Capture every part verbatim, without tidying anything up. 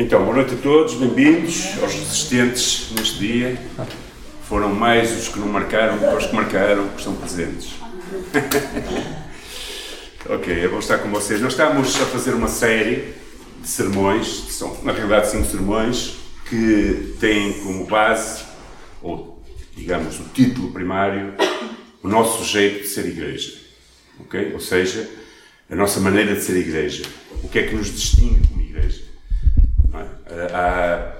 Então, boa noite a todos, bem-vindos aos resistentes neste dia. Foram mais os que não marcaram que os que marcaram, que estão presentes. Ok, é bom estar com vocês. Nós estamos a fazer uma série de sermões, que são, na realidade, cinco sermões, que têm como base, ou digamos, o título primário, o nosso jeito de ser igreja. Ok? Ou seja, a nossa maneira de ser igreja. O que é que nos distingue como igreja? Não é? Há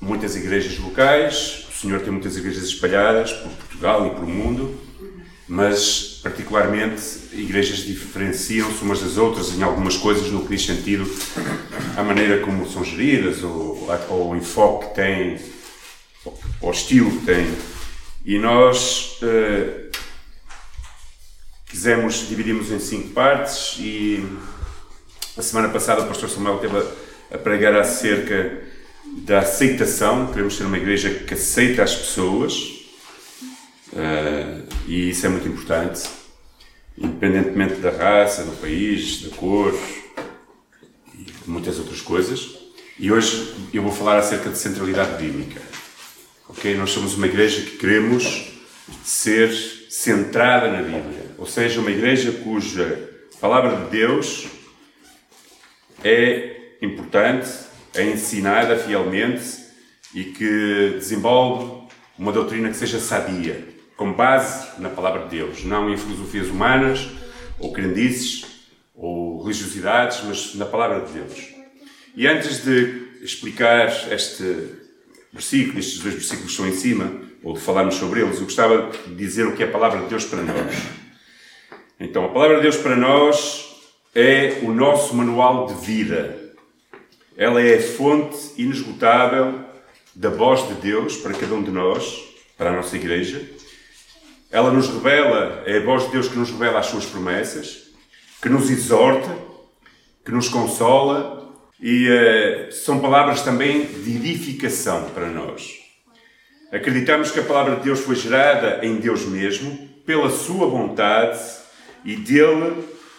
muitas igrejas locais, o Senhor tem muitas igrejas espalhadas por Portugal e por o mundo, mas, particularmente, igrejas diferenciam-se umas das outras em algumas coisas, no que diz sentido à maneira como são geridas, ou ao enfoque que têm, ao estilo que têm. E nós eh, quisemos, dividimos em cinco partes, e a semana passada o pastor Samuel teve a, a pregar acerca da aceitação. Queremos ser uma igreja que aceita as pessoas, Uh, e isso é muito importante, independentemente da raça, do país, da cor e muitas outras coisas. E hoje eu vou falar acerca de centralidade bíblica. Okay? Nós somos uma igreja que queremos ser centrada na Bíblia, ou seja, uma igreja cuja palavra de Deus é importante, é ensinada fielmente e que desenvolve uma doutrina que seja sabia, com base na Palavra de Deus, não em filosofias humanas, ou crendices, ou religiosidades, mas na Palavra de Deus. E antes de explicar este versículo, estes dois versículos que estão em cima, ou de falarmos sobre eles, eu gostava de dizer o que é a Palavra de Deus para nós. Então, a Palavra de Deus para nós é o nosso manual de vida. Ela é a fonte inesgotável da voz de Deus para cada um de nós, para a nossa igreja. Ela nos revela, é a voz de Deus que nos revela as suas promessas, que nos exorta, que nos consola, e uh, são palavras também de edificação para nós. Acreditamos que a palavra de Deus foi gerada em Deus mesmo, pela sua vontade e dele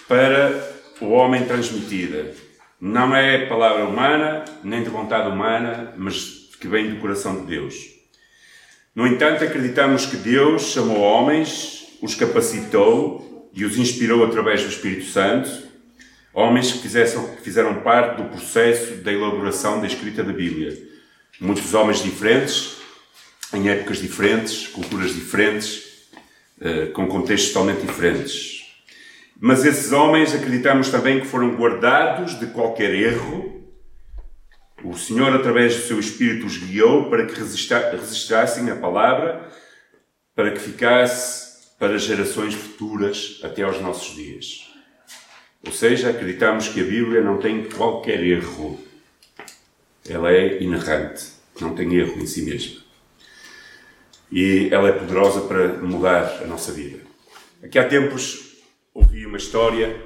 para o homem transmitida. Não é palavra humana, nem de vontade humana, mas que vem do coração de Deus. No entanto, acreditamos que Deus chamou homens, os capacitou e os inspirou através do Espírito Santo, homens que, fizessem, que fizeram parte do processo da elaboração da escrita da Bíblia. Muitos homens diferentes, em épocas diferentes, culturas diferentes, com contextos totalmente diferentes. Mas esses homens, acreditamos também que foram guardados de qualquer erro. O Senhor, através do seu Espírito, os guiou para que resistissem à palavra, para que ficasse para gerações futuras até aos nossos dias. Ou seja, acreditamos que a Bíblia não tem qualquer erro. Ela é inerrante, não tem erro em si mesma. E ela é poderosa para mudar a nossa vida. Aqui há tempos ouvi uma história,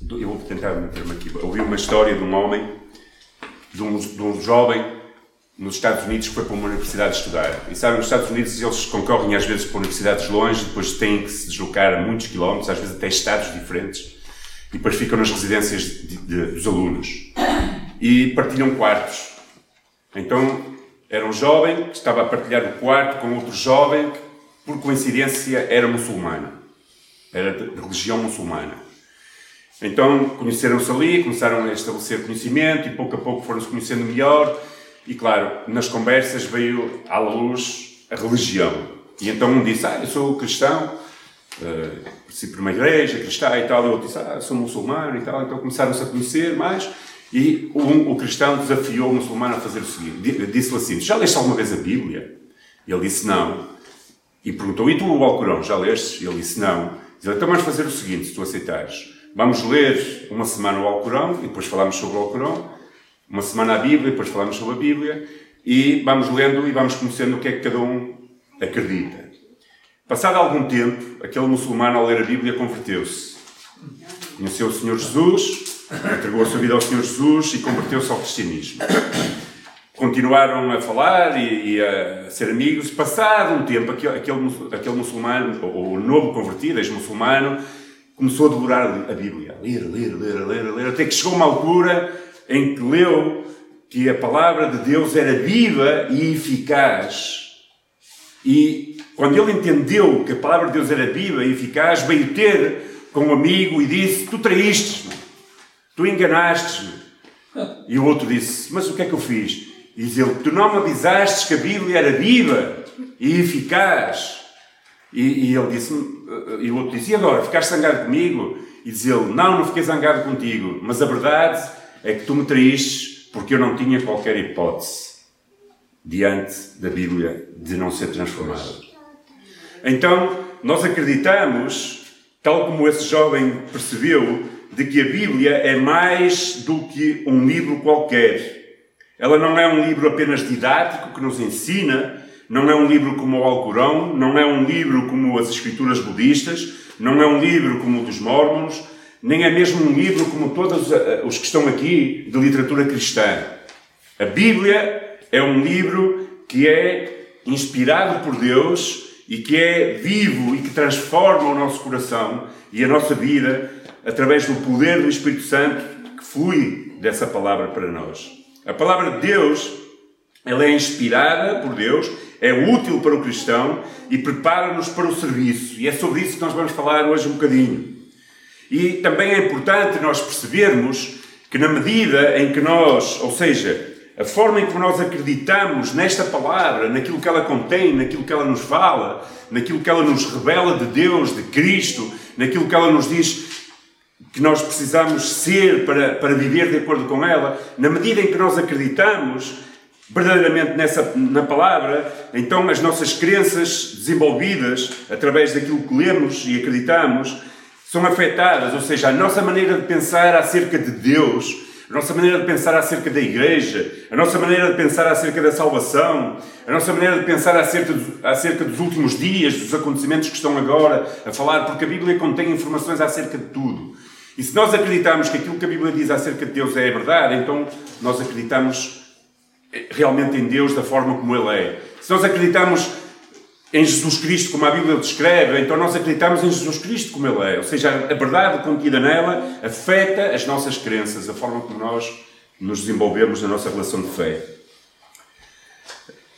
do, eu vou tentar meter-me aqui, ouvi uma história de um homem De um, de um jovem nos Estados Unidos que foi para uma universidade estudar. E sabem, nos Estados Unidos eles concorrem às vezes para universidades longe, depois têm que se deslocar a muitos quilómetros, às vezes até estados diferentes, e depois ficam nas residências de, de, dos alunos. E partilham quartos. Então, era um jovem que estava a partilhar o quarto com outro jovem que, por coincidência, era muçulmano. Era de religião muçulmana. Então, conheceram-se ali, começaram a estabelecer conhecimento e pouco a pouco foram-se conhecendo melhor. E, claro, nas conversas veio à luz a religião. E então um disse, ah, eu sou cristão, uh, participo de uma igreja cristã e tal. E outro disse, ah, sou muçulmano e tal. Então começaram-se a conhecer mais. E um, o cristão desafiou o muçulmano a fazer o seguinte. Disse-lhe assim, já leste alguma vez a Bíblia? E ele disse, não. E perguntou, e tu o Alcorão, já leste? E ele disse, não. Diz, então vamos fazer o seguinte, se tu aceitares. Vamos ler uma semana o Alcorão, e depois falamos sobre o Alcorão. Uma semana a Bíblia, e depois falamos sobre a Bíblia. E vamos lendo e vamos conhecendo o que é que cada um acredita. Passado algum tempo, aquele muçulmano, ao ler a Bíblia, converteu-se. Conheceu o Senhor Jesus, entregou a sua vida ao Senhor Jesus e converteu-se ao cristianismo. Continuaram a falar e, e a ser amigos. Passado um tempo, aquele, aquele, aquele muçulmano, ou o novo convertido, ex-muçulmano, começou a devorar a Bíblia, a ler, a ler, a ler, a ler, a ler, até que chegou uma altura em que leu que a palavra de Deus era viva e eficaz. E quando ele entendeu que a palavra de Deus era viva e eficaz, veio ter com um amigo e disse: tu traíste-me, tu enganaste-me. E o outro disse: mas o que é que eu fiz? E diz ele: tu não me avisaste que a Bíblia era viva e eficaz. E, e ele disse, e o outro disse: e agora, ficaste zangado comigo? E diz ele: não, não fiquei zangado contigo, mas a verdade é que tu me traíste, porque eu não tinha qualquer hipótese diante da Bíblia de não ser transformada. Então, nós acreditamos, tal como esse jovem percebeu, de que a Bíblia é mais do que um livro qualquer. Ela não é um livro apenas didático, que nos ensina, não é um livro como o Alcorão, não é um livro como as escrituras budistas, não é um livro como o dos mormons, nem é mesmo um livro como todos os que estão aqui de literatura cristã. A Bíblia é um livro que é inspirado por Deus e que é vivo e que transforma o nosso coração e a nossa vida através do poder do Espírito Santo que flui dessa palavra para nós. A palavra de Deus, ela é inspirada por Deus, é útil para o cristão e prepara-nos para o serviço. E é sobre isso que nós vamos falar hoje um bocadinho. E também é importante nós percebermos que na medida em que nós, ou seja, a forma em que nós acreditamos nesta palavra, naquilo que ela contém, naquilo que ela nos fala, naquilo que ela nos revela de Deus, de Cristo, naquilo que ela nos diz que nós precisamos ser para, para viver de acordo com ela, na medida em que nós acreditamos verdadeiramente nessa, na palavra, então as nossas crenças desenvolvidas através daquilo que lemos e acreditamos são afetadas, ou seja, a nossa maneira de pensar acerca de Deus, a nossa maneira de pensar acerca da Igreja, a nossa maneira de pensar acerca da salvação, a nossa maneira de pensar acerca, de, acerca dos últimos dias, dos acontecimentos que estão agora a falar, porque a Bíblia contém informações acerca de tudo. E se nós acreditarmos que aquilo que a Bíblia diz acerca de Deus é a verdade, então nós acreditamos realmente em Deus da forma como Ele é. Se nós acreditamos em Jesus Cristo como a Bíblia descreve, então nós acreditamos em Jesus Cristo como Ele é. Ou seja, a verdade contida nela afeta as nossas crenças, a forma como nós nos desenvolvemos na nossa relação de fé.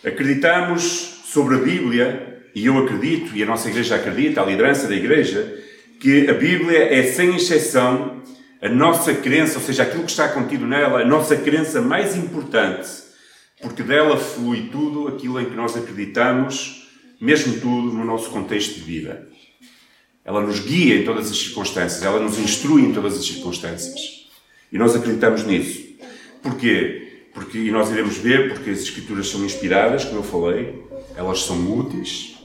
Acreditamos sobre a Bíblia, e eu acredito, e a nossa Igreja acredita, a liderança da Igreja, que a Bíblia é, sem exceção, a nossa crença, ou seja, aquilo que está contido nela, a nossa crença mais importante, porque dela flui tudo aquilo em que nós acreditamos, mesmo tudo no nosso contexto de vida. Ela nos guia em todas as circunstâncias, ela nos instrui em todas as circunstâncias. E nós acreditamos nisso. Porquê? Porque, e nós iremos ver, porque as Escrituras são inspiradas, como eu falei, elas são úteis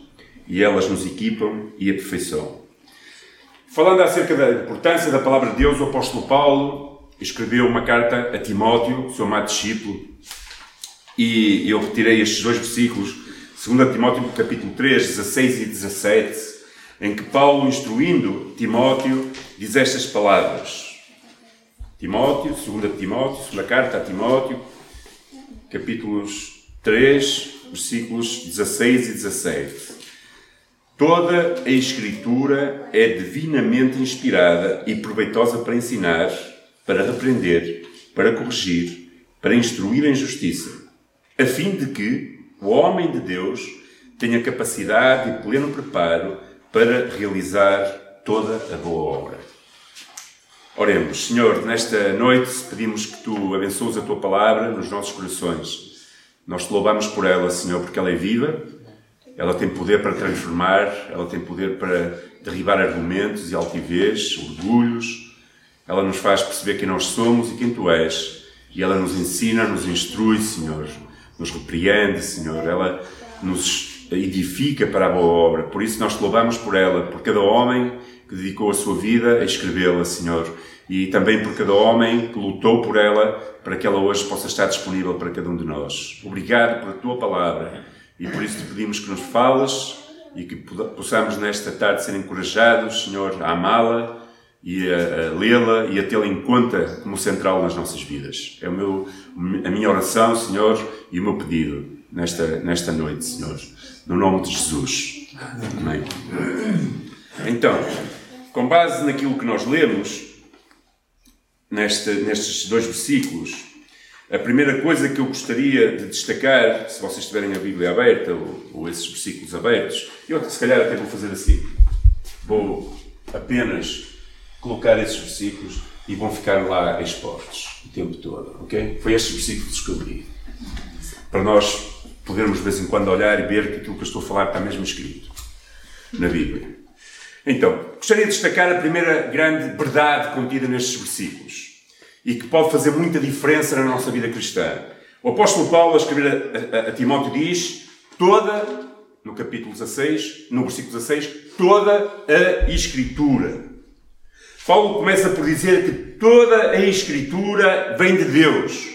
e elas nos equipam e aperfeiçoam. Falando acerca da importância da Palavra de Deus, o apóstolo Paulo escreveu uma carta a Timóteo, seu amado discípulo, e eu retirei estes dois versículos, segundo Timóteo capítulo três, dezasseis e dezassete, em que Paulo, instruindo Timóteo, diz estas palavras. Timóteo, segunda Timóteo, segunda carta a Timóteo, capítulos três, versículos dezasseis e dezassete. Toda a Escritura é divinamente inspirada e proveitosa para ensinar, para repreender, para corrigir, para instruir em justiça, a fim de que o homem de Deus tenha capacidade e pleno preparo para realizar toda a boa obra. Oremos. Senhor, nesta noite pedimos que Tu abençoes a Tua palavra nos nossos corações. Nós Te louvamos por ela, Senhor, porque ela é viva, ela tem poder para transformar, ela tem poder para derribar argumentos e altivez, orgulhos, ela nos faz perceber quem nós somos e quem Tu és, e ela nos ensina, nos instrui, Senhor, nos repreende, Senhor, ela nos edifica para a boa obra. Por isso nós Te louvamos por ela, por cada homem que dedicou a sua vida a escrevê-la, Senhor, e também por cada homem que lutou por ela, para que ela hoje possa estar disponível para cada um de nós. Obrigado pela Tua palavra, e por isso Te pedimos que nos fales e que possamos nesta tarde ser encorajados, Senhor, a amá-la e a lê-la e a tê-la em conta como central nas nossas vidas. É o meu, a minha oração, Senhor, e o meu pedido nesta, nesta noite, Senhor, no nome de Jesus. Amém. Então, com base naquilo que nós lemos neste, nestes dois versículos, A primeira coisa que eu gostaria de destacar, se vocês tiverem a Bíblia aberta ou, ou esses versículos abertos, eu se calhar até vou fazer assim. Vou apenas colocar esses versículos e vão ficar lá expostos o tempo todo, ok? Foi estes versículos que eu li. Para nós podermos de vez em quando olhar e ver que aquilo que eu estou a falar está mesmo escrito na Bíblia. Então, gostaria de destacar a primeira grande verdade contida nestes versículos. E que pode fazer muita diferença na nossa vida cristã. O apóstolo Paulo, a escrever a, a, a Timóteo, diz toda, no capítulo dezasseis, no versículo dezasseis, toda a Escritura. Paulo começa por dizer que toda a Escritura vem de Deus.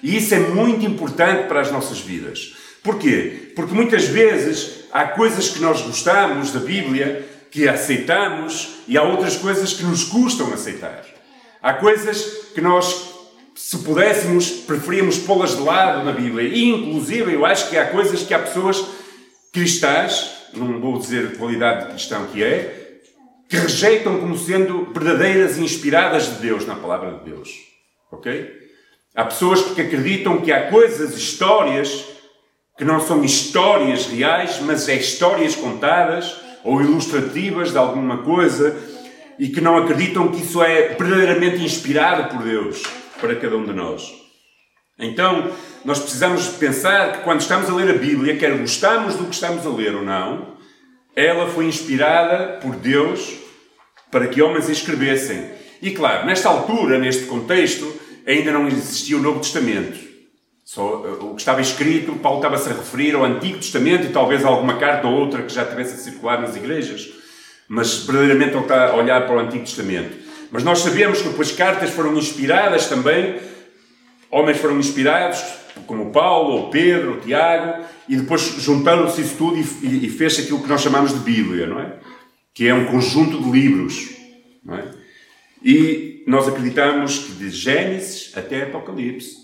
E isso é muito importante para as nossas vidas. Porquê? Porque muitas vezes há coisas que nós gostamos da Bíblia, que aceitamos, e há outras coisas que nos custam aceitar. Há coisas que nós, se pudéssemos, preferíamos pô-las de lado na Bíblia. E, inclusive, eu acho que há coisas que há pessoas cristãs, não vou dizer qualidade de cristão que é, que rejeitam como sendo verdadeiras e inspiradas de Deus, na palavra de Deus. Ok? Há pessoas que acreditam que há coisas, histórias, que não são histórias reais, mas é histórias contadas ou ilustrativas de alguma coisa, e que não acreditam que isso é verdadeiramente inspirado por Deus para cada um de nós. Então, nós precisamos pensar que quando estamos a ler a Bíblia, quer gostamos do que estamos a ler ou não, ela foi inspirada por Deus para que homens a escrevessem. E claro, nesta altura, neste contexto, ainda não existia o Novo Testamento. Só o que estava escrito, Paulo estava-se a referir ao Antigo Testamento e talvez alguma carta ou outra que já tivesse a circular nas igrejas. Mas verdadeiramente ele está a olhar para o Antigo Testamento. Mas nós sabemos que depois cartas foram inspiradas também, homens foram inspirados, como Paulo, ou Pedro, ou Tiago, e depois juntaram-se isso tudo e, e, e fez aquilo que nós chamamos de Bíblia, não é? Que é um conjunto de livros, não é? E nós acreditamos que de Gênesis até Apocalipse,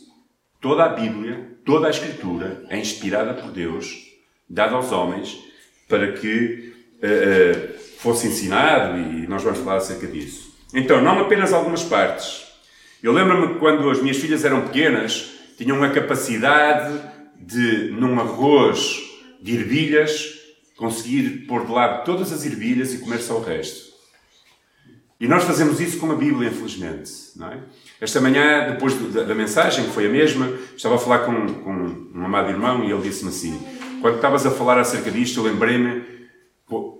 toda a Bíblia, toda a Escritura é inspirada por Deus, dada aos homens, para que... Uh, uh, fosse ensinado, e nós vamos falar acerca disso. Então, não apenas algumas partes. Eu lembro-me que quando as minhas filhas eram pequenas, tinham a capacidade de, num arroz de ervilhas, conseguir pôr de lado todas as ervilhas e comer só o resto. E nós fazemos isso com a Bíblia, infelizmente. Não é? Esta manhã, depois da mensagem, que foi a mesma, estava a falar com, com um amado irmão e ele disse-me assim, quando estavas a falar acerca disto, eu lembrei-me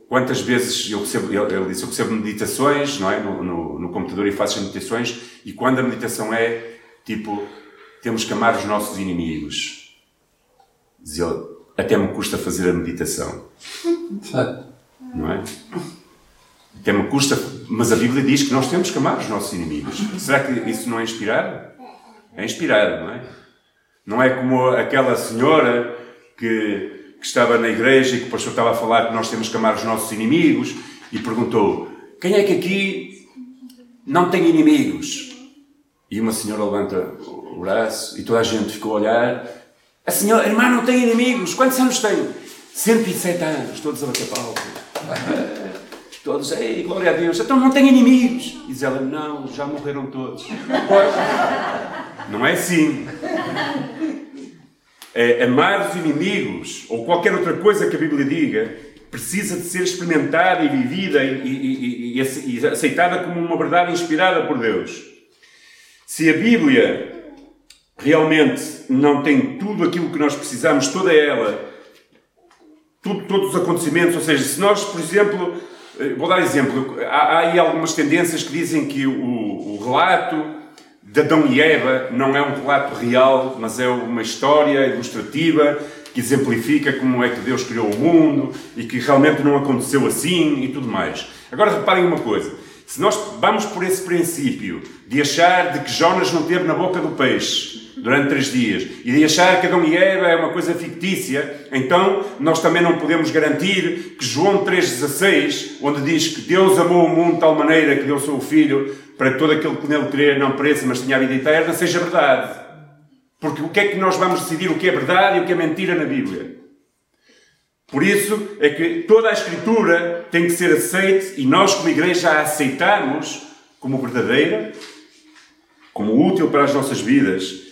quantas vezes eu recebo, ele disse, eu recebo meditações, não é? No, no, no computador e faço as meditações, e quando a meditação é, tipo, temos que amar os nossos inimigos. Diz ele, até me custa fazer a meditação. Não é? Até me custa, mas a Bíblia diz que nós temos que amar os nossos inimigos. Será que isso não é inspirado? É inspirado, não é? Não é como aquela senhora que... que estava na igreja e que o pastor estava a falar que nós temos que amar os nossos inimigos e perguntou, quem é que aqui não tem inimigos? E uma senhora levanta o braço e toda a gente ficou a olhar. A senhora, a irmã não tem inimigos. Quantos anos tem? cento e sete anos. Todos a bater palco. Todos, ei, glória a Deus. Então não tem inimigos. E diz ela, não, já morreram todos. Não é assim. É, amar os inimigos, ou qualquer outra coisa que a Bíblia diga, precisa de ser experimentada e vivida e, e, e, e, e aceitada como uma verdade inspirada por Deus. Se a Bíblia realmente não tem tudo aquilo que nós precisamos, toda ela, tudo, todos os acontecimentos, ou seja, se nós, por exemplo, vou dar exemplo, há, há aí algumas tendências que dizem que o, o relato de Adão e Eva não é um relato real, mas é uma história ilustrativa que exemplifica como é que Deus criou o mundo e que realmente não aconteceu assim e tudo mais. Agora reparem uma coisa, se nós vamos por esse princípio de achar de que Jonas não teve na boca do peixe durante três dias e de achar que Adão e Eva é uma coisa fictícia, então nós também não podemos garantir que João três dezasseis, onde diz que Deus amou o mundo de tal maneira que deu o seu Filho para que todo aquele que nele crer não pereça, mas tenha a vida eterna, seja verdade. Porque o que é que nós vamos decidir o que é verdade e o que é mentira na Bíblia? Por isso é que toda a Escritura tem que ser aceita e nós, como Igreja, a aceitamos como verdadeira, como útil para as nossas vidas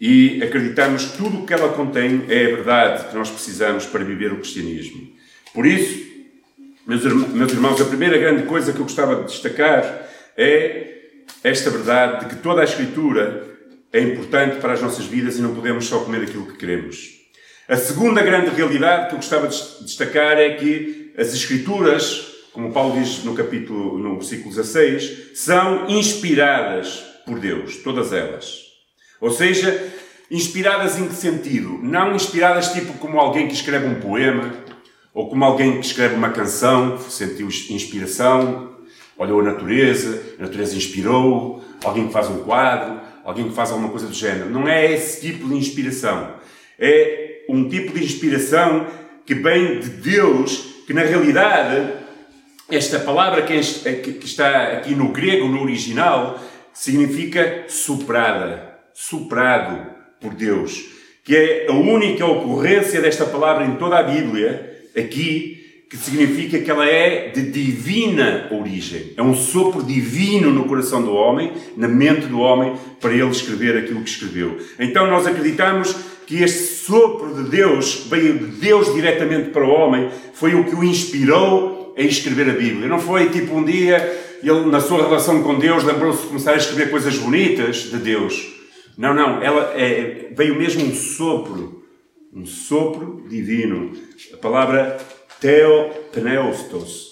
e acreditarmos que tudo o que ela contém é a verdade que nós precisamos para viver o cristianismo. Por isso, meus irmãos, a primeira grande coisa que eu gostava de destacar é esta verdade de que toda a Escritura é importante para as nossas vidas e não podemos só comer aquilo que queremos. A segunda grande realidade que eu gostava de destacar é que as Escrituras, como Paulo diz no capítulo, no versículo dezasseis, são inspiradas por Deus, todas elas. Ou seja, inspiradas em que sentido? Não inspiradas tipo como alguém que escreve um poema, ou como alguém que escreve uma canção, sentiu inspiração, olhou a natureza, a natureza inspirou, alguém que faz um quadro, alguém que faz alguma coisa do género. Não é esse tipo de inspiração. É um tipo de inspiração que vem de Deus, que na realidade, esta palavra que está aqui no grego, no original, significa soprada, soprado por Deus, que é a única ocorrência desta palavra em toda a Bíblia, aqui, que significa que ela é de divina origem. É um sopro divino no coração do homem, na mente do homem, para ele escrever aquilo que escreveu. Então nós acreditamos que este sopro de Deus, veio de Deus diretamente para o homem, foi o que o inspirou a escrever a Bíblia. Não foi tipo um dia, ele na sua relação com Deus, lembrou-se de começar a escrever coisas bonitas de Deus. Não, não, ela é, veio mesmo um sopro, um sopro divino. A palavra theopneustos,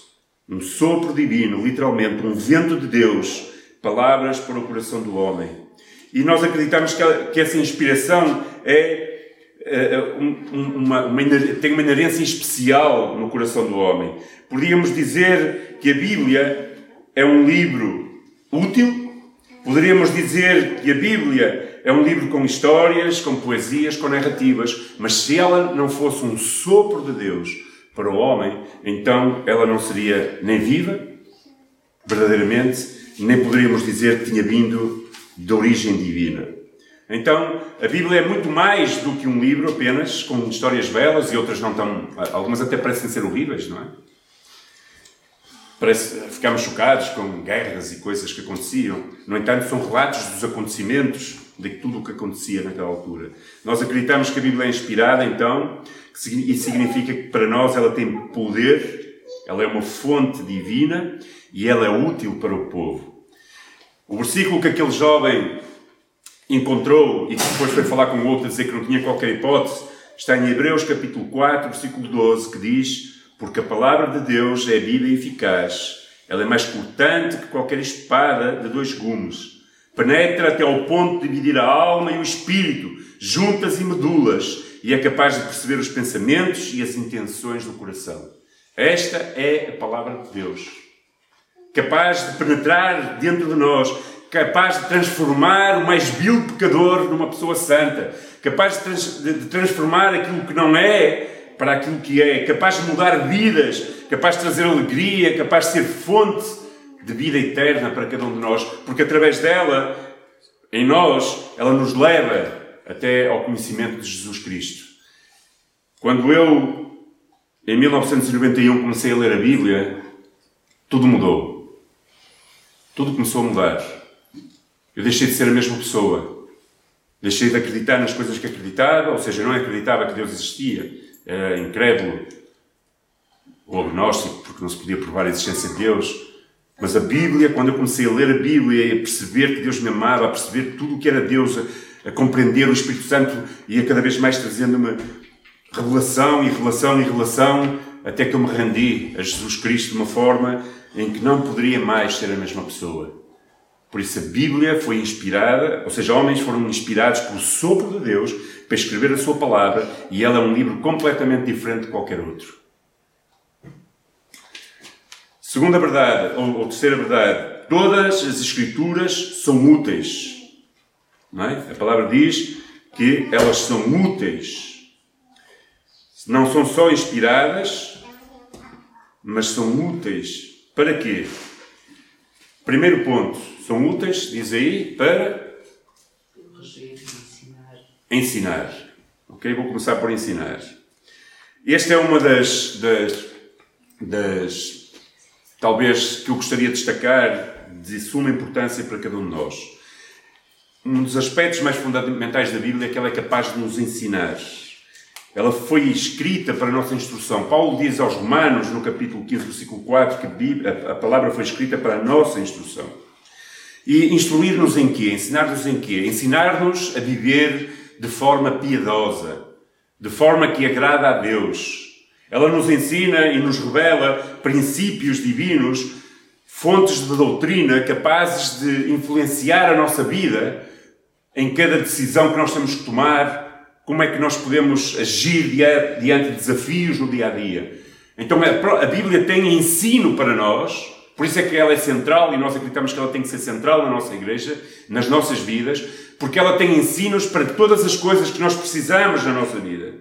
um sopro divino, literalmente, um vento de Deus, palavras para o coração do homem. E nós acreditamos que, ela, que essa inspiração é, é uma, uma, uma, tem uma inerência especial no coração do homem. Podíamos dizer que a Bíblia é um livro útil, poderíamos dizer que a Bíblia é um livro com histórias, com poesias, com narrativas, mas se ela não fosse um sopro de Deus para o homem, então ela não seria nem viva, verdadeiramente, nem poderíamos dizer que tinha vindo de origem divina. Então, a Bíblia é muito mais do que um livro apenas, com histórias belas e outras não tão... Algumas até parecem ser horríveis, não é? Parece, ficámos chocados com guerras e coisas que aconteciam. No entanto, são relatos dos acontecimentos, de tudo o que acontecia naquela altura. Nós acreditamos que a Bíblia é inspirada, então, e significa que para nós ela tem poder, ela é uma fonte divina e ela é útil para o povo. O versículo que aquele jovem encontrou e que depois foi falar com o outro a dizer que não tinha qualquer hipótese, está em Hebreus capítulo quatro, versículo doze, que diz: porque a palavra de Deus é viva e eficaz. Ela é mais cortante que qualquer espada de dois gumes. Penetra até ao ponto de dividir a alma e o espírito, juntas e medulas, e é capaz de perceber os pensamentos e as intenções do coração. Esta é a palavra de Deus. Capaz de penetrar dentro de nós, capaz de transformar o mais vil pecador numa pessoa santa, capaz de, trans- de transformar aquilo que não é para aquilo que é, capaz de mudar vidas, capaz de trazer alegria, capaz de ser fonte de vida eterna para cada um de nós, porque através dela, em nós, ela nos leva até ao conhecimento de Jesus Cristo. Quando eu, em mil novecentos e noventa e um, comecei a ler a Bíblia, tudo mudou. Tudo começou a mudar. Eu deixei de ser a mesma pessoa. Deixei de acreditar nas coisas que acreditava, ou seja, não acreditava que Deus existia. Era incrédulo ou agnóstico, porque não se podia provar a existência de Deus. Mas a Bíblia, quando eu comecei a ler a Bíblia e a perceber que Deus me amava, a perceber tudo o que era Deus, a, a compreender o Espírito Santo e a cada vez mais trazendo-me revelação e revelação e revelação, até que eu me rendi a Jesus Cristo de uma forma em que não poderia mais ser a mesma pessoa. Por isso a Bíblia foi inspirada, ou seja, homens foram inspirados pelo sopro de Deus para escrever a sua palavra, e ela é um livro completamente diferente de qualquer outro. Segunda verdade, ou, ou terceira verdade, todas as Escrituras são úteis. Não é? A palavra diz que elas são úteis. Não são só inspiradas, mas são úteis. Para quê? Primeiro ponto, são úteis, diz aí, para ensinar. Ok? Vou começar por ensinar. Esta é uma das, das, das, talvez, que eu gostaria de destacar de suma importância para cada um de nós. um dos aspectos mais fundamentais da Bíblia é que ela é capaz de nos ensinar. Ela foi escrita para a nossa instrução. Paulo diz aos Romanos, no capítulo quinze, versículo quatro, que a palavra foi escrita para a nossa instrução. E instruir-nos em quê? Ensinar-nos em quê? Ensinar-nos a viver de forma piedosa, de forma que agrada a Deus. Ela nos ensina e nos revela princípios divinos, fontes de doutrina capazes de influenciar a nossa vida em cada decisão que nós temos que tomar. Como é que nós podemos agir diante de desafios no dia-a-dia? Então, a Bíblia tem ensino para nós, por isso é que ela é central, e nós acreditamos que ela tem que ser central na nossa Igreja, nas nossas vidas, porque ela tem ensinos para todas as coisas que nós precisamos na nossa vida.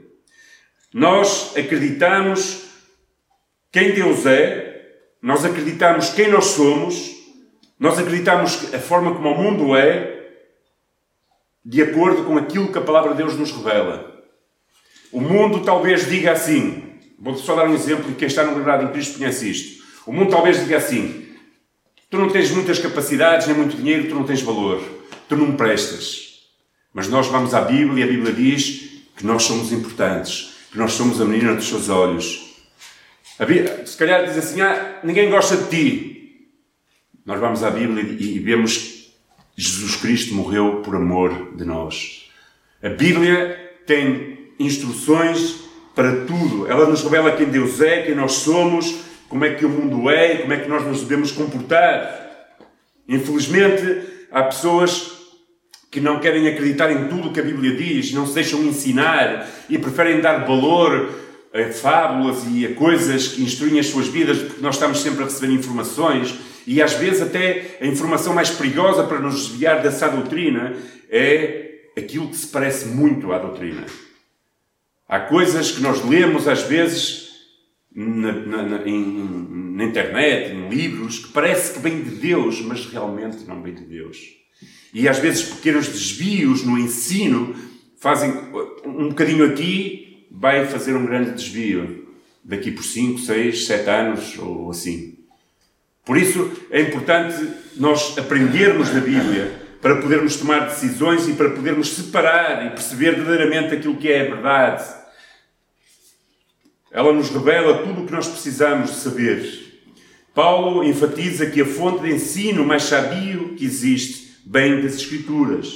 Nós acreditamos quem Deus é, nós acreditamos quem nós somos, nós acreditamos a forma como o mundo é, de acordo com aquilo que a Palavra de Deus nos revela. O mundo talvez diga assim, vou só dar um exemplo, e quem está no grado em Cristo conhece isto. O mundo talvez diga assim, tu não tens muitas capacidades, nem muito dinheiro, tu não tens valor, tu não me prestas. Mas nós vamos à Bíblia e a Bíblia diz que nós somos importantes, que nós somos a menina dos seus olhos. A Bíblia, se calhar diz assim, ah, ninguém gosta de ti. Nós vamos à Bíblia e vemos que Jesus Cristo morreu por amor de nós. A Bíblia tem instruções para tudo. Ela nos revela quem Deus é, quem nós somos, como é que o mundo é, como é que nós nos devemos comportar. Infelizmente, há pessoas que não querem acreditar em tudo o que a Bíblia diz, não se deixam ensinar e preferem dar valor a fábulas e a coisas que instruem as suas vidas, porque nós estamos sempre a receber informações. E às vezes até a informação mais perigosa para nos desviar dessa doutrina é aquilo que se parece muito à doutrina. Há coisas que nós lemos às vezes na, na, na, em, na internet, em livros, que parece que vem de Deus, mas realmente não vem de Deus. E às vezes pequenos desvios no ensino fazem um bocadinho aqui, vai fazer um grande desvio daqui por cinco, seis, sete anos ou assim. Por isso, é importante nós aprendermos da Bíblia para podermos tomar decisões e para podermos separar e perceber verdadeiramente aquilo que é a verdade. Ela nos revela tudo o que nós precisamos de saber. Paulo enfatiza que a fonte de ensino mais sábio que existe vem das Escrituras.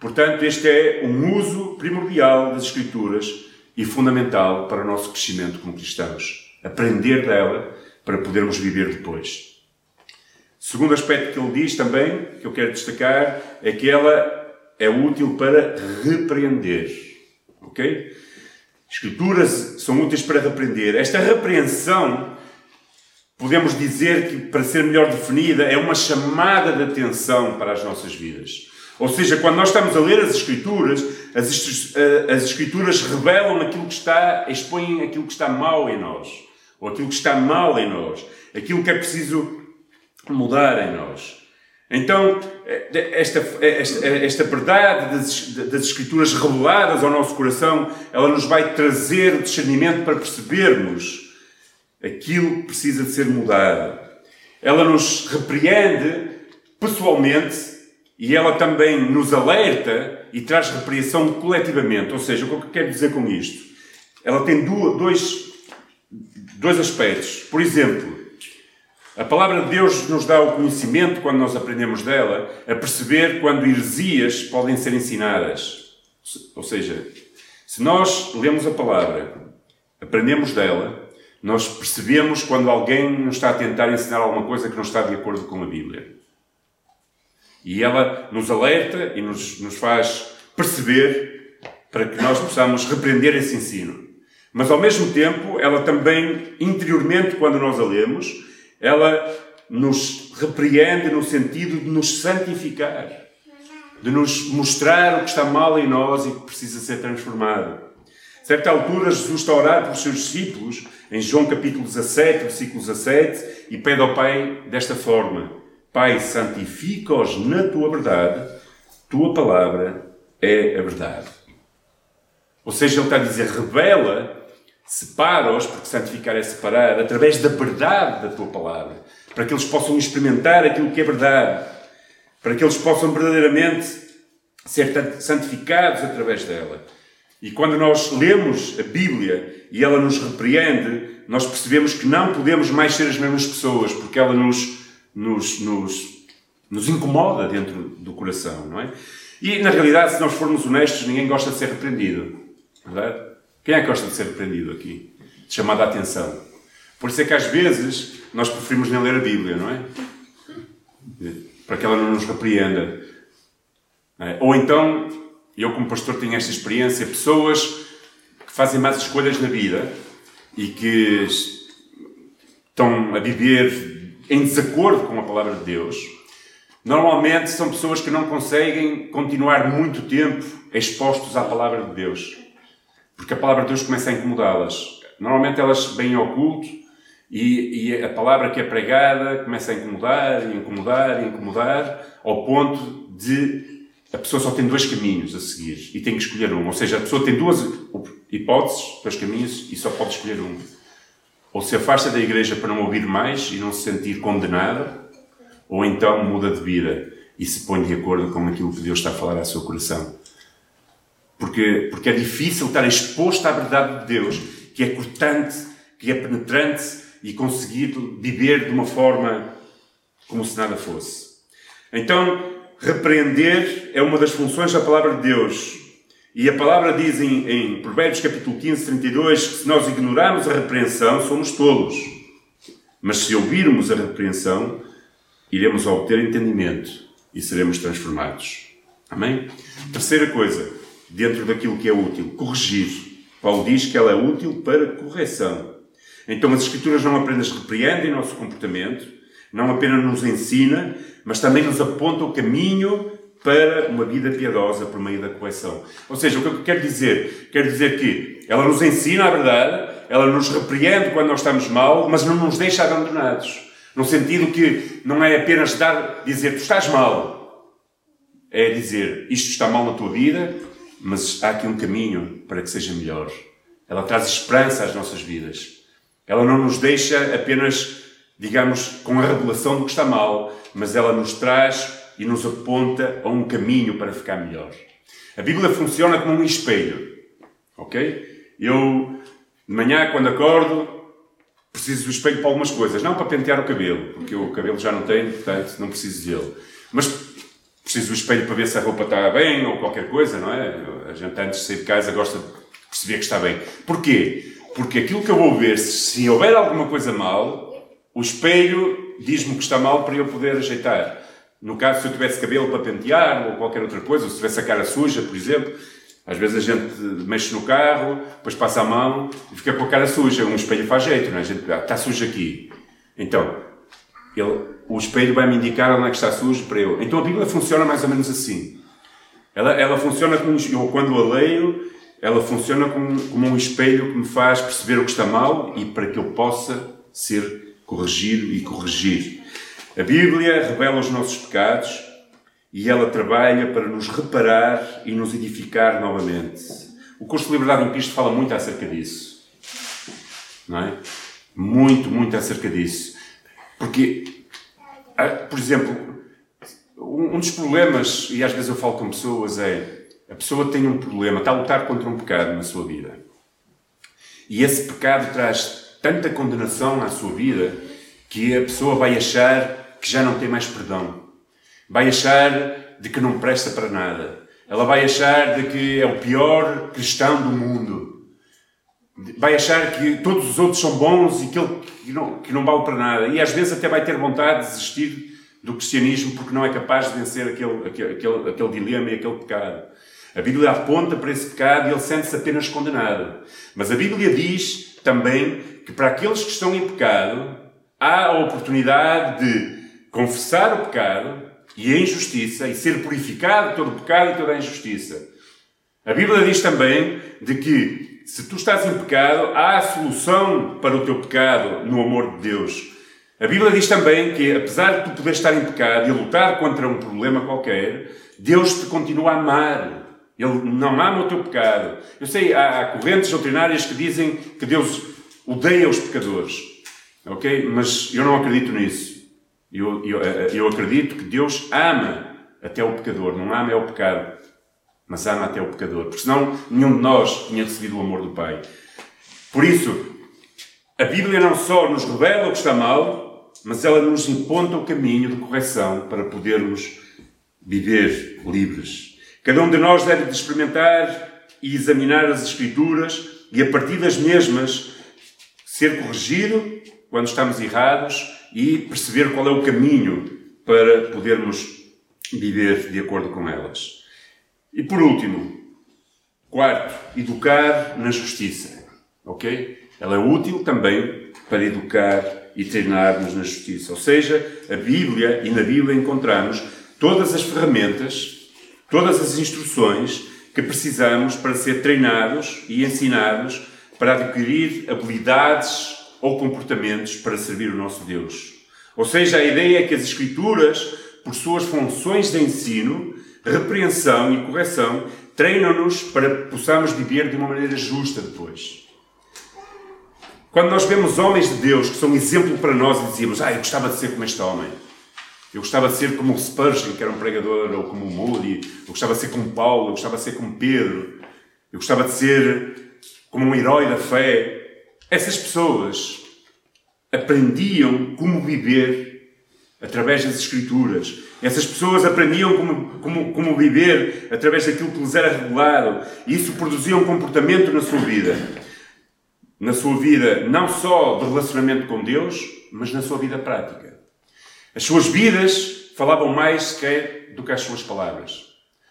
Portanto, este é um uso primordial das Escrituras e fundamental para o nosso crescimento como cristãos. Aprender dela para podermos viver depois. Segundo aspecto que ele diz também, que eu quero destacar, é que ela é útil para repreender. Ok? Escrituras são úteis para repreender. Esta repreensão, podemos dizer que, para ser melhor definida, é uma chamada de atenção para as nossas vidas. Ou seja, quando nós estamos a ler as Escrituras, as, as Escrituras revelam aquilo que está, expõem aquilo que está mal em nós, ou aquilo que está mal em nós, aquilo que é preciso mudar em nós. Então, esta, esta, esta verdade das, das Escrituras reveladas ao nosso coração, ela nos vai trazer o discernimento para percebermos aquilo que precisa de ser mudado. Ela nos repreende pessoalmente e ela também nos alerta e traz repreensão coletivamente. Ou seja, o que eu quero dizer com isto? Ela tem dois, dois aspectos. Por exemplo, a Palavra de Deus nos dá o conhecimento quando nós aprendemos dela, a perceber quando heresias podem ser ensinadas. Ou seja, se nós lemos a Palavra, aprendemos dela, nós percebemos quando alguém nos está a tentar ensinar alguma coisa que não está de acordo com a Bíblia. E ela nos alerta e nos, nos faz perceber para que nós possamos repreender esse ensino. Mas, ao mesmo tempo, ela também, interiormente, quando nós a lemos, ela nos repreende no sentido de nos santificar, de nos mostrar o que está mal em nós e que precisa ser transformado. A certa altura, Jesus está a orar pelos seus discípulos, em João capítulo dezassete, versículo dezassete, e pede ao Pai desta forma: Pai, santifica-os na Tua verdade, Tua palavra é a verdade. Ou seja, Ele está a dizer, revela, separa-os, porque santificar é separar, através da verdade da Tua Palavra, para que eles possam experimentar aquilo que é verdade, para que eles possam verdadeiramente ser santificados através dela. E quando nós lemos a Bíblia e ela nos repreende, nós percebemos que não podemos mais ser as mesmas pessoas, porque ela nos, nos, nos, nos incomoda dentro do coração, não é? E, na realidade, se nós formos honestos, ninguém gosta de ser repreendido, verdade? Quem é que gosta de ser repreendido aqui? De chamada a atenção. Por isso é que, às vezes, nós preferimos nem ler a Bíblia, não é? Para que ela não nos repreenda. Ou então, eu como pastor tenho esta experiência, pessoas que fazem más escolhas na vida e que estão a viver em desacordo com a Palavra de Deus, normalmente são pessoas que não conseguem continuar muito tempo expostos à Palavra de Deus. Porque a Palavra de Deus começa a incomodá-las. Normalmente elas vêm ao culto e, e a palavra que é pregada começa a incomodar, e incomodar, e incomodar, ao ponto de... A pessoa só tem dois caminhos a seguir e tem que escolher um. Ou seja, a pessoa tem duas hipóteses, dois caminhos, e só pode escolher um. Ou se afasta da igreja para não ouvir mais e não se sentir condenada, ou então muda de vida e se põe de acordo com aquilo que Deus está a falar ao seu coração. Porque, porque é difícil estar exposto à verdade de Deus, que é cortante, que é penetrante, e conseguir viver de uma forma como se nada fosse. Então, repreender é uma das funções da Palavra de Deus. E a Palavra diz em, em Provérbios capítulo quinze, trinta e dois, que se nós ignorarmos a repreensão, somos tolos. Mas se ouvirmos a repreensão, iremos obter entendimento e seremos transformados. Amém? Terceira coisa, dentro daquilo que é útil, corrigir. Paulo diz que ela é útil para correção. Então as Escrituras não apenas repreendem nosso comportamento, não apenas nos ensina, mas também nos aponta o caminho para uma vida piedosa por meio da correção. Ou seja, o que eu quero dizer? Quero dizer que ela nos ensina a verdade, ela nos repreende quando nós estamos mal, mas não nos deixa abandonados. No sentido que não é apenas dar, dizer, tu estás mal. É dizer, isto está mal na tua vida, mas há aqui um caminho para que seja melhor. Ela traz esperança às nossas vidas. Ela não nos deixa apenas... digamos, com a revelação do que está mal, mas ela nos traz e nos aponta a um caminho para ficar melhor. A Bíblia funciona como um espelho, ok? Eu, de manhã, quando acordo, preciso do espelho para algumas coisas. Não para pentear o cabelo, porque o cabelo já não tenho, portanto, não preciso dele. Mas preciso do espelho para ver se a roupa está bem ou qualquer coisa, não é? A gente, antes de sair de casa, gosta de perceber que está bem. Porquê? Porque aquilo que eu vou ver, se houver alguma coisa mal... O espelho diz-me que está mal para eu poder ajeitar. No caso, se eu tivesse cabelo para pentear ou qualquer outra coisa, ou se tivesse a cara suja, por exemplo, às vezes a gente mexe no carro, depois passa a mão e fica com a cara suja. Um espelho faz jeito, não é? A gente, ah, está sujo aqui. Então, ele, o espelho vai-me indicar onde é que está sujo para eu. Então a Bíblia funciona mais ou menos assim. Ela, ela funciona como, eu quando a leio, ela funciona como, como um espelho que me faz perceber o que está mal e para que eu possa ser corrigir e corrigir. A Bíblia revela os nossos pecados e ela trabalha para nos reparar e nos edificar novamente. O curso de Liberdade em Cristo fala muito acerca disso. Não é? Muito, muito acerca disso. Porque, por exemplo, um dos problemas, e às vezes eu falo com pessoas, é a pessoa tem um problema, está a lutar contra um pecado na sua vida. E esse pecado traz tanta condenação à sua vida que a pessoa vai achar que já não tem mais perdão. Vai achar de que não presta para nada. Ela vai achar de que é o pior cristão do mundo. Vai achar que todos os outros são bons e que ele que não, que não vale para nada. E às vezes até vai ter vontade de desistir do cristianismo porque não é capaz de vencer aquele, aquele, aquele, aquele dilema e aquele pecado. A Bíblia aponta para esse pecado e ele sente-se apenas condenado. Mas a Bíblia diz também que para aqueles que estão em pecado há a oportunidade de confessar o pecado e a injustiça e ser purificado de todo o pecado e toda a injustiça. A Bíblia diz também de que se tu estás em pecado há a solução para o teu pecado no amor de Deus. A Bíblia diz também que apesar de tu poderes estar em pecado e lutar contra um problema qualquer, Deus te continua a amar. Ele não ama o teu pecado. Eu sei, há, há correntes doutrinárias que dizem que Deus odeia os pecadores. Ok? Mas eu não acredito nisso. Eu, eu, eu acredito que Deus ama até o pecador. Não ama é o pecado. mas ama até o pecador, porque senão nenhum de nós tinha recebido o amor do Pai. Por isso, a Bíblia não só nos revela o que está mal, mas ela nos aponta o caminho de correção para podermos viver livres. Cada um de nós deve experimentar e examinar as Escrituras e, a partir das mesmas, ser corrigido quando estamos errados e perceber qual é o caminho para podermos viver de acordo com elas. E por último, quarto, educar na justiça. Ok? Ela é útil também para educar e treinar-nos na justiça. Ou seja, a Bíblia, e na Bíblia encontramos todas as ferramentas, todas as instruções que precisamos para ser treinados e ensinados para adquirir habilidades ou comportamentos para servir o nosso Deus. Ou seja, a ideia é que as Escrituras, por suas funções de ensino, repreensão e correção, treinam-nos para que possamos viver de uma maneira justa depois. Quando nós vemos homens de Deus que são exemplo para nós e dizemos: ah, eu gostava de ser como este homem, eu gostava de ser como o Spurgeon, que era um pregador, ou como o Moody, eu gostava de ser como Paulo, eu gostava de ser como Pedro, eu gostava de ser como um herói da fé. Essas pessoas aprendiam como viver através das Escrituras. Essas pessoas aprendiam como, como, como viver através daquilo que lhes era revelado. E isso produzia um comportamento na sua vida. Na sua vida, não só de relacionamento com Deus, mas na sua vida prática. As suas vidas falavam mais que, do que as suas palavras.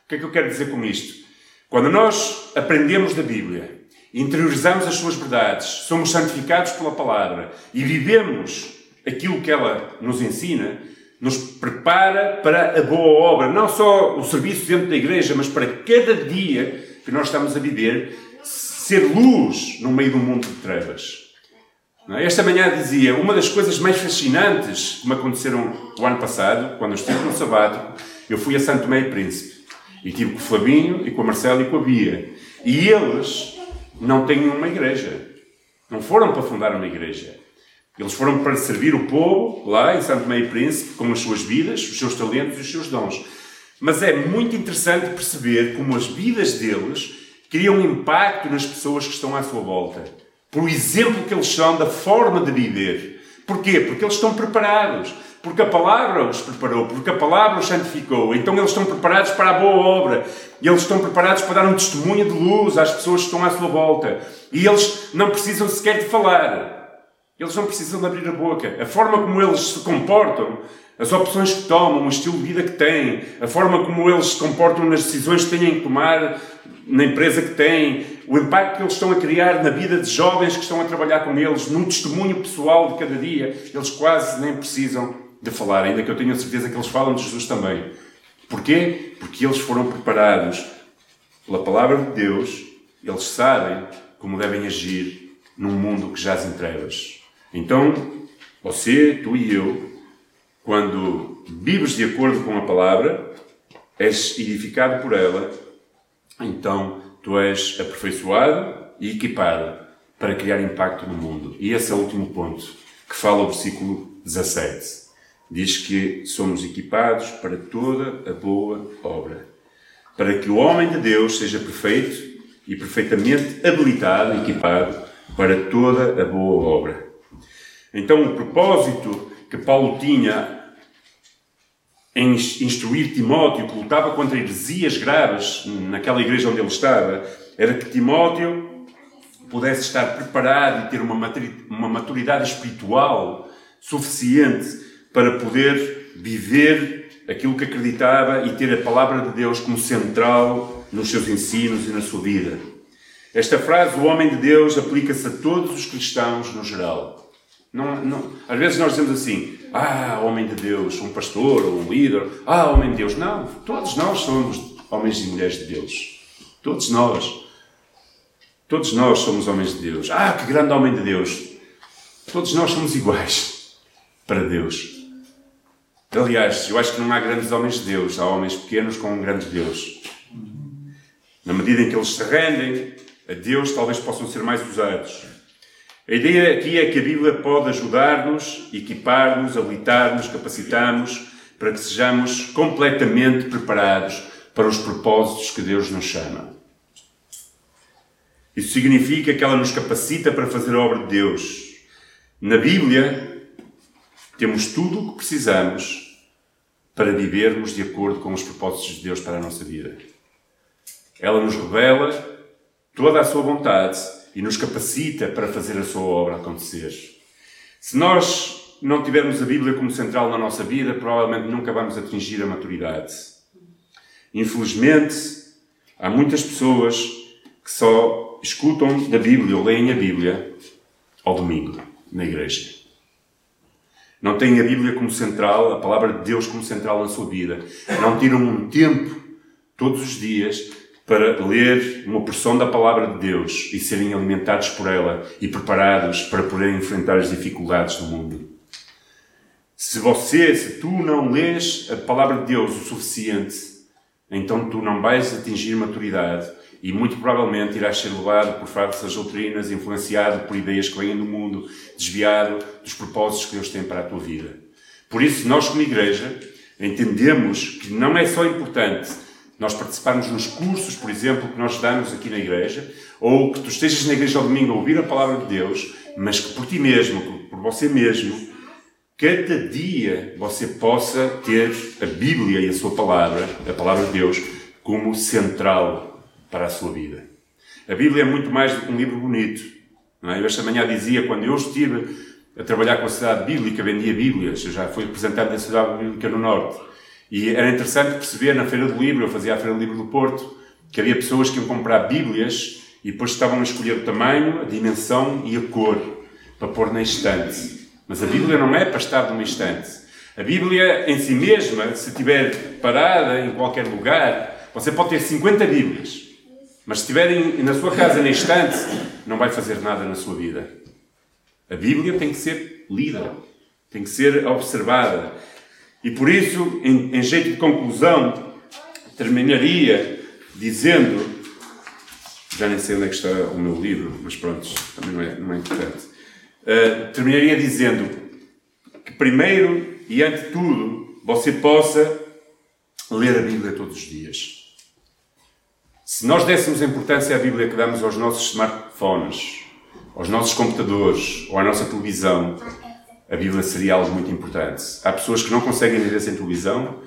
O que é que eu quero dizer com isto? Quando nós aprendemos da Bíblia, interiorizamos as suas verdades, somos santificados pela Palavra e vivemos aquilo que ela nos ensina, nos prepara para a boa obra. Não só o serviço dentro da Igreja, mas para cada dia que nós estamos a viver, ser luz no meio de um mundo de trevas. Esta manhã dizia, uma das coisas mais fascinantes que me aconteceram o ano passado, quando eu estive no sabático, eu fui a Santo Tomé e Príncipe. E estive com o Flavinho, e com a Marcela e com a Bia. E eles não têm uma igreja. Não foram para fundar uma igreja. Eles foram para servir o povo, lá em Santo Tomé e Príncipe, com as suas vidas, os seus talentos e os seus dons. Mas é muito interessante perceber como as vidas deles criam impacto nas pessoas que estão à sua volta. Por exemplo que eles são da forma de viver. Porquê? Porque eles estão preparados. Porque a Palavra os preparou, porque a Palavra os santificou. Então eles estão preparados para a boa obra. E eles estão preparados para dar um testemunho de luz às pessoas que estão à sua volta. E eles não precisam sequer de falar. Eles não precisam de abrir a boca. A forma como eles se comportam, as opções que tomam, o estilo de vida que têm, a forma como eles se comportam nas decisões que têm que tomar, na empresa que têm, o impacto que eles estão a criar na vida de jovens que estão a trabalhar com eles, no testemunho pessoal de cada dia, eles quase nem precisam de falar, ainda que eu tenha certeza que eles falam de Jesus também. Porquê? Porque eles foram preparados pela Palavra de Deus, eles sabem como devem agir num mundo que jaz em trevas. Então, você, tu e eu, quando vives de acordo com a Palavra, és edificado por ela, então tu és aperfeiçoado e equipado para criar impacto no mundo. E esse é o último ponto que fala o versículo dezassete. Diz que somos equipados para toda a boa obra, para que o homem de Deus seja perfeito e perfeitamente habilitado, equipado, para toda a boa obra. Então, o propósito que Paulo tinha em instruir Timóteo, que lutava contra heresias graves naquela igreja onde ele estava, era que Timóteo pudesse estar preparado e ter uma maturidade espiritual suficiente para poder viver aquilo que acreditava e ter a Palavra de Deus como central nos seus ensinos e na sua vida. Esta frase, o homem de Deus, aplica-se a todos os cristãos no geral. Não, não, às vezes nós dizemos assim, ah, homem de Deus, um pastor ou um líder, ah, homem de Deus. Não, todos nós somos homens e mulheres de Deus. Todos nós. Todos nós somos homens de Deus. Ah, que grande homem de Deus. Todos nós somos iguais para Deus. Aliás, eu acho que não há grandes homens de Deus. Há homens pequenos com um grande Deus. Na medida em que eles se rendem a Deus, talvez possam ser mais usados. A ideia aqui é que a Bíblia pode ajudar-nos, equipar-nos, habilitar-nos, capacitar-nos para que sejamos completamente preparados para os propósitos que Deus nos chama. Isso significa que ela nos capacita para fazer a obra de Deus. Na Bíblia, temos tudo o que precisamos para vivermos de acordo com os propósitos de Deus para a nossa vida. Ela nos revela toda a sua vontade e nos capacita para fazer a sua obra acontecer. Se nós não tivermos a Bíblia como central na nossa vida, provavelmente nunca vamos atingir a maturidade. Infelizmente, há muitas pessoas que só escutam da Bíblia ou leem a Bíblia ao domingo, na igreja. Não têm a Bíblia como central, a palavra de Deus como central na sua vida. Não tiram um tempo, todos os dias, para ler uma porção da palavra de Deus e serem alimentados por ela e preparados para poderem enfrentar as dificuldades do mundo. Se você, se tu não lês a palavra de Deus o suficiente, então tu não vais atingir maturidade e muito provavelmente irás ser levado por falsas doutrinas, influenciado por ideias que vêm do mundo, desviado dos propósitos que Deus tem para a tua vida. Por isso, nós como igreja entendemos que não é só importante nós participarmos nos cursos, por exemplo, que nós damos aqui na igreja, ou que tu estejas na igreja ao domingo a ouvir a palavra de Deus, mas que por ti mesmo, por você mesmo, cada dia você possa ter a Bíblia e a sua palavra, a palavra de Deus, como central para a sua vida. A Bíblia é muito mais do que um livro bonito. Não é? Eu esta manhã dizia, quando eu estive a trabalhar com a Sociedade Bíblica, vendia Bíblias, eu já fui representante da Sociedade Bíblica no Norte, e era interessante perceber na Feira do Livro, eu fazia a Feira do Livro do Porto, que havia pessoas que iam comprar Bíblias e depois estavam a escolher o tamanho, a dimensão e a cor para pôr na estante. Mas a Bíblia não é para estar numa estante. A Bíblia em si mesma, se estiver parada em qualquer lugar, você pode ter cinquenta Bíblias. Mas se estiverem na sua casa na estante, não vai fazer nada na sua vida. A Bíblia tem que ser lida, tem que ser observada. E por isso, em, em jeito de conclusão, terminaria dizendo... Já nem sei onde é que está o meu livro, mas pronto, também não é, não é importante. Uh, terminaria dizendo que primeiro e ante tudo você possa ler a Bíblia todos os dias. Se nós dessemos a importância à Bíblia que damos aos nossos smartphones, aos nossos computadores ou à nossa televisão, a Bíblia seria algo muito importante. Há pessoas que não conseguem viver sem televisão.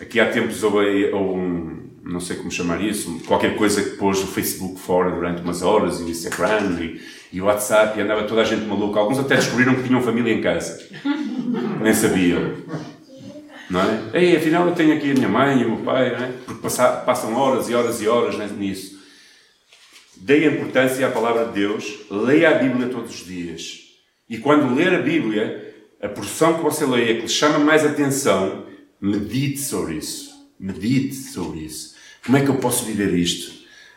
Aqui há tempos houve um, não sei como chamar isso, qualquer coisa que pôs o Facebook fora durante umas horas e o Instagram e E o WhatsApp, e andava toda a gente maluca. Alguns até descobriram que tinham família em casa. Nem sabiam. Não é? Ei, afinal eu tenho aqui a minha mãe e o meu pai, não é? Porque passam horas e horas e horas nisso. Dei a importância à palavra de Deus. Leia a Bíblia todos os dias. E quando ler a Bíblia, a porção que você leia, que lhe chama mais atenção, medite sobre isso. Medite sobre isso. Como é que eu posso viver isto?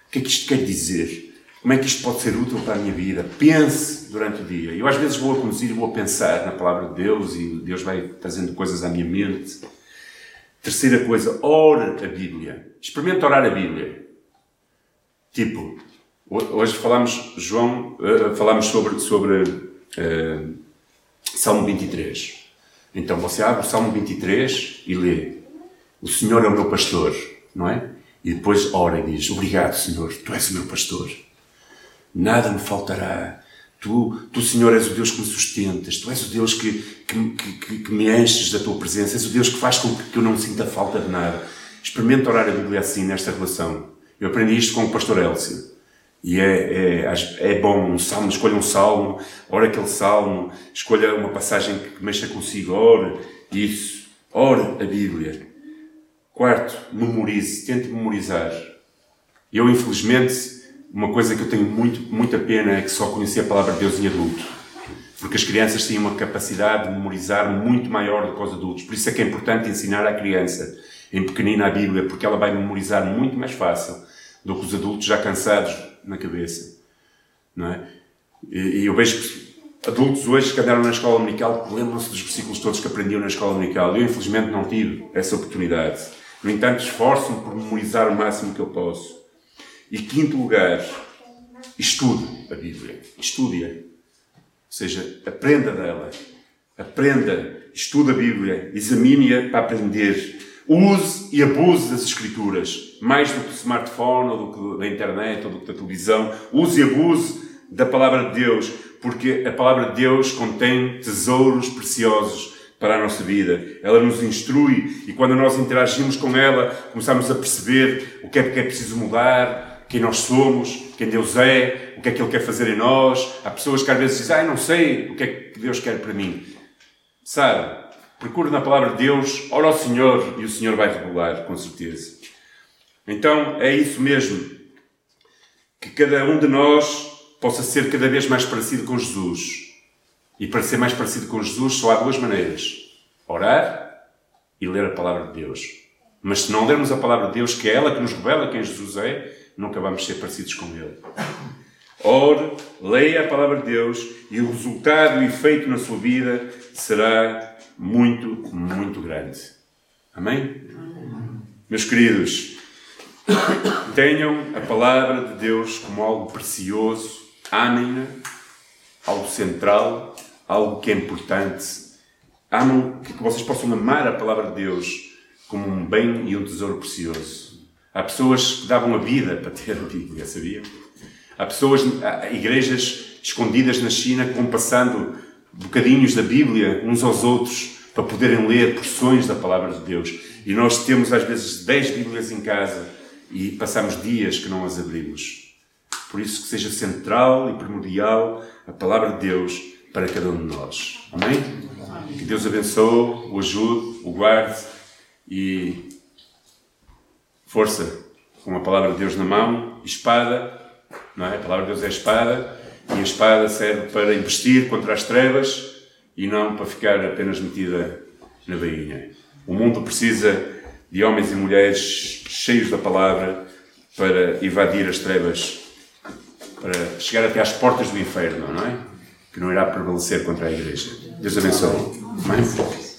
O que é que isto quer dizer? Como é que isto pode ser útil para a minha vida? Pense durante o dia. Eu às vezes vou a conduzir e vou a pensar na palavra de Deus e Deus vai trazendo coisas à minha mente. Terceira coisa, ora a Bíblia. Experimenta orar a Bíblia. Tipo, hoje falámos, João, falámos sobre, sobre uh, Salmo vinte e três. Então você abre o Salmo vinte e três e lê. O Senhor é o meu pastor, não é? E depois ora e diz, obrigado Senhor, tu és o meu pastor. Nada me faltará. Tu, tu, Senhor, és o Deus que me sustentas. Tu és o Deus que, que, que, que me enches da Tua presença. És o Deus que faz com que eu não sinta falta de nada. Experimenta orar a Bíblia assim, nesta relação. Eu aprendi isto com o pastor Elcio. E é, é, é bom um salmo. Escolha um salmo. Ora aquele salmo. Escolha uma passagem que mexa consigo. Ora isso. Ora a Bíblia. Quarto, memorize. Tente memorizar. Eu, infelizmente... Uma coisa que eu tenho muito, muita pena é que só conheci a palavra de Deus em adulto. Porque as crianças têm uma capacidade de memorizar muito maior do que os adultos. Por isso é que é importante ensinar à criança, em pequenina, a Bíblia, porque ela vai memorizar muito mais fácil do que os adultos já cansados na cabeça. Não é? E eu vejo adultos hoje que andaram na escola dominical que lembram-se dos versículos todos que aprendiam na escola dominical. Eu, infelizmente, não tive essa oportunidade. No entanto, esforço-me por memorizar o máximo que eu posso. E quinto lugar, estude a Bíblia. Estude-a. Ou seja, aprenda dela. Aprenda, estude a Bíblia, examine-a para aprender. Use e abuse das escrituras, mais do que do smartphone, ou do que da internet, ou do que da televisão. Use e abuse da Palavra de Deus, porque a Palavra de Deus contém tesouros preciosos para a nossa vida. Ela nos instrui e quando nós interagimos com ela, começamos a perceber o que é que é preciso mudar, quem nós somos, quem Deus é, o que é que Ele quer fazer em nós. Há pessoas que às vezes dizem, ah, eu não sei o que é que Deus quer para mim. Sabe, procure na Palavra de Deus, ora ao Senhor e o Senhor vai regular, com certeza. Então, é isso mesmo, que cada um de nós possa ser cada vez mais parecido com Jesus. E para ser mais parecido com Jesus só há duas maneiras. Orar e ler a Palavra de Deus. Mas se não lermos a Palavra de Deus, que é ela que nos revela quem Jesus é, nunca vamos ser parecidos com Ele. Ore, leia a Palavra de Deus e o resultado e efeito na sua vida será muito, muito grande. Amém? Meus queridos, tenham a Palavra de Deus como algo precioso. Amem-na, algo central, algo que é importante. Amam, que vocês possam amar a Palavra de Deus como um bem e um tesouro precioso. Há pessoas que davam a vida para ter a Bíblia, sabiam? Há pessoas, há igrejas escondidas na China que vão passando bocadinhos da Bíblia uns aos outros para poderem ler porções da Palavra de Deus. E nós temos às vezes dez Bíblias em casa e passamos dias que não as abrimos. Por isso que seja central e primordial a Palavra de Deus para cada um de nós. Amém? Amém. Que Deus abençoe, o ajude, o guarde e força com a Palavra de Deus na mão, espada, não é? A Palavra de Deus é espada e a espada serve para investir contra as trevas e não para ficar apenas metida na bainha. O mundo precisa de homens e mulheres cheios da Palavra para evadir as trevas, para chegar até às portas do inferno, não é? Que não irá prevalecer contra a Igreja. Deus abençoe. Amém?